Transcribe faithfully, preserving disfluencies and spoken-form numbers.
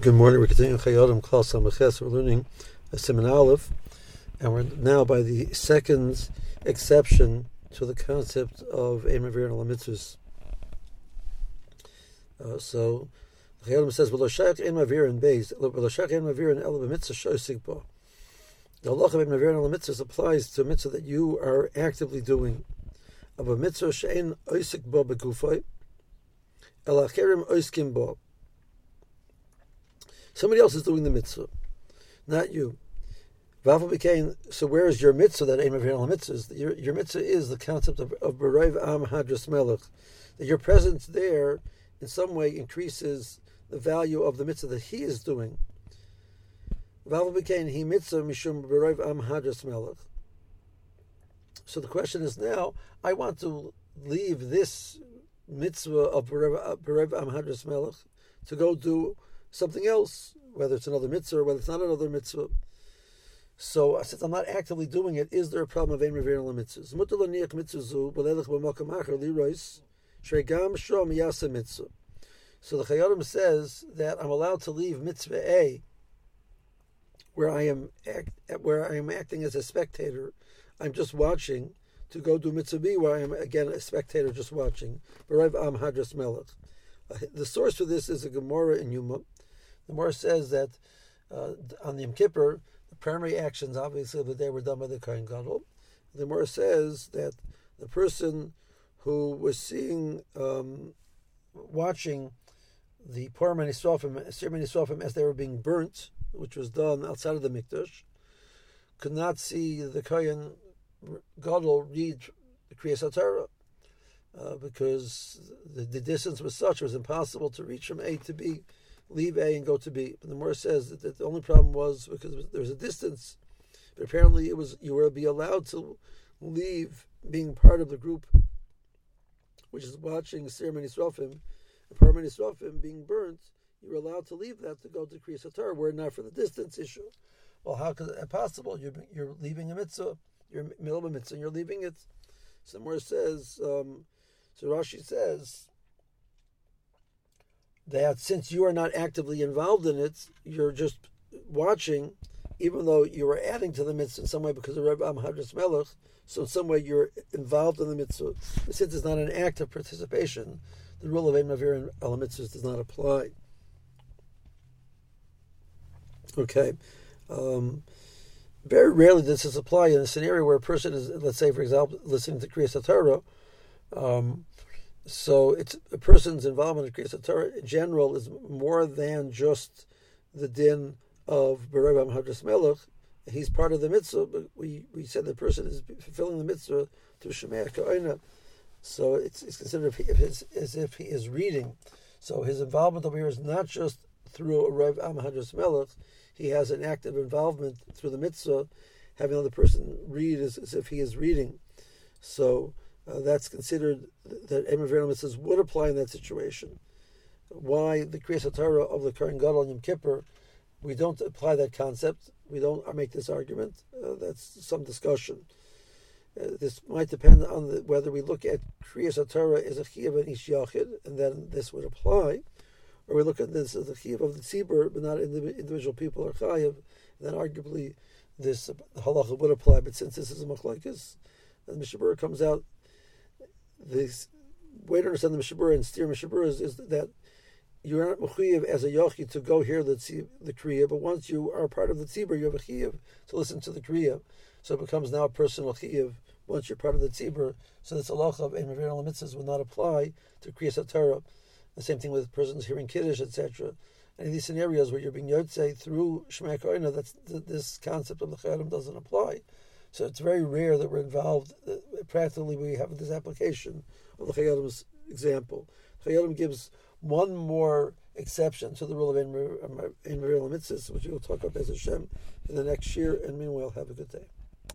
Good morning. We're continuing Chayei Adam, Klal Shishim. We're learning Siman Aleph, and we're now by the second exception to the concept of Ein Ma'avirin Al HaMitzvos. Uh, so Chayei Adam says, "V'lo shach ein ma'avirin beis, v'lo shach ein ma'avirin ela b'mitzvah shein oisik bo." The halacha of Ein Ma'avirin Al HaMitzvos applies to a mitzvah that you are actively doing, of a mitzvah shein oisik bo BeKufay, ela acherim oiskim bo. Somebody else is doing the mitzvah, not you. So where is your mitzvah that Ein Ma'avirin Al HaMitzvos? Your, your mitzvah is the concept of, of B'rov Am Hadras Melech. That your presence there in some way increases the value of the mitzvah that he is doing. So the question is now, I want to leave this mitzvah of B'rov Am Hadras Melech to go do something else, whether it's another mitzvah or whether it's not another mitzvah. So, since I'm not actively doing it, is there a problem of Ein Ma'avirin Al HaMitzvos? So the Chayei Adam says that I'm allowed to leave mitzvah A, where I am act, where I am acting as a spectator, I'm just watching, to go do mitzvah B, where I am again a spectator, just watching. B'rov Am Hadras Melech. The source for this is a Gemara in Yuma. The Gemara says that uh, on the Yom Kippur, the primary actions, obviously, of the day were done by the Kohen Gadol. The Gemara says that the person who was seeing, um, watching the Parim HaNisrafim, Se'irim HaNisrafim as they were being burnt, which was done outside of the Mikdush, could not see the Kohen Gadol read the Kriyas HaTorah. Uh, because the, the distance was such, it was impossible to reach from A to B, leave A and go to B. But the Mordechai says that, that the only problem was because was, there was a distance, but apparently it was you will be allowed to leave being part of the group, which is watching Se'irim HaNisrafim and Parim HaNisrafim being burnt. You were allowed to leave that to go to Kriyas HaTorah, were it not for the distance issue. Well, how could that be possible? You're, you're leaving a mitzvah, you're in the middle of a mitzvah, and you're leaving it. So the Mordechai says, um, So Rashi says that since you are not actively involved in it, you're just watching, even though you are adding to the mitzvah in some way because of B'rov Am Hadras Melech, so in some way you're involved in the mitzvah. But since it's not an active participation, the rule of Ein Ma'avirin Al HaMitzvos does not apply. Okay. Um, very rarely does this apply in a scenario where a person is, let's say, for example, listening to Kriyas HaTorah. Um, so it's a person's involvement in Kriyas HaTorah in general is more than just the din of B'rov Am Hadras Melech. He's part of the mitzvah, but we, we said the person is fulfilling the mitzvah through Shomeia K'oneh. So it's, it's considered if he, if as if he is reading. So his involvement over here is not just through B'rov Am Hadras Melech. He has an active involvement through the mitzvah. Having another person read is as if he is reading. So Uh, that's considered that Ein Ma'avirin Al HaMitzvos would apply in that situation. Why the Kriyas HaTorah of the Karim Gadol and Yom Kippur, we don't apply that concept. We don't make this argument. Uh, that's some discussion. Uh, this might depend on the, whether we look at Kriyas HaTorah as a Khiya and Ish Yachid, and then this would apply, or we look at this as a Khiya of the Tzibur, but not indiv- individual people or Chiyiv, and then arguably this halacha would apply. But since this is a machlokes, and the Mishnah comes out, the way to understand the Mishabura and steer Mishabura is, is that you are not Mechuyav as a Yochid to go hear the tzib, the Kriya, but once you are part of the Tzibur, you have a Chiyiv to listen to the Kriya. So it becomes now a personal Chiyiv once you're part of the Tzibur. So this halacha of Ein Ma'avirin Al HaMitzvos would not apply to Kriyas HaTorah. The same thing with persons hearing Kiddush, et cetera. And in these scenarios where you're being Yodzei through Shomeia K'oneh, that's this concept of the Chayei Adam doesn't apply. So it's very rare that we're involved. Uh, practically, we have this application of the Chayei Adam's example. Chayei Adam gives one more exception to the rule of Ein Ma'avirin Al HaMitzvos, which we will talk about as Hashem in the next year. And meanwhile, have a good day.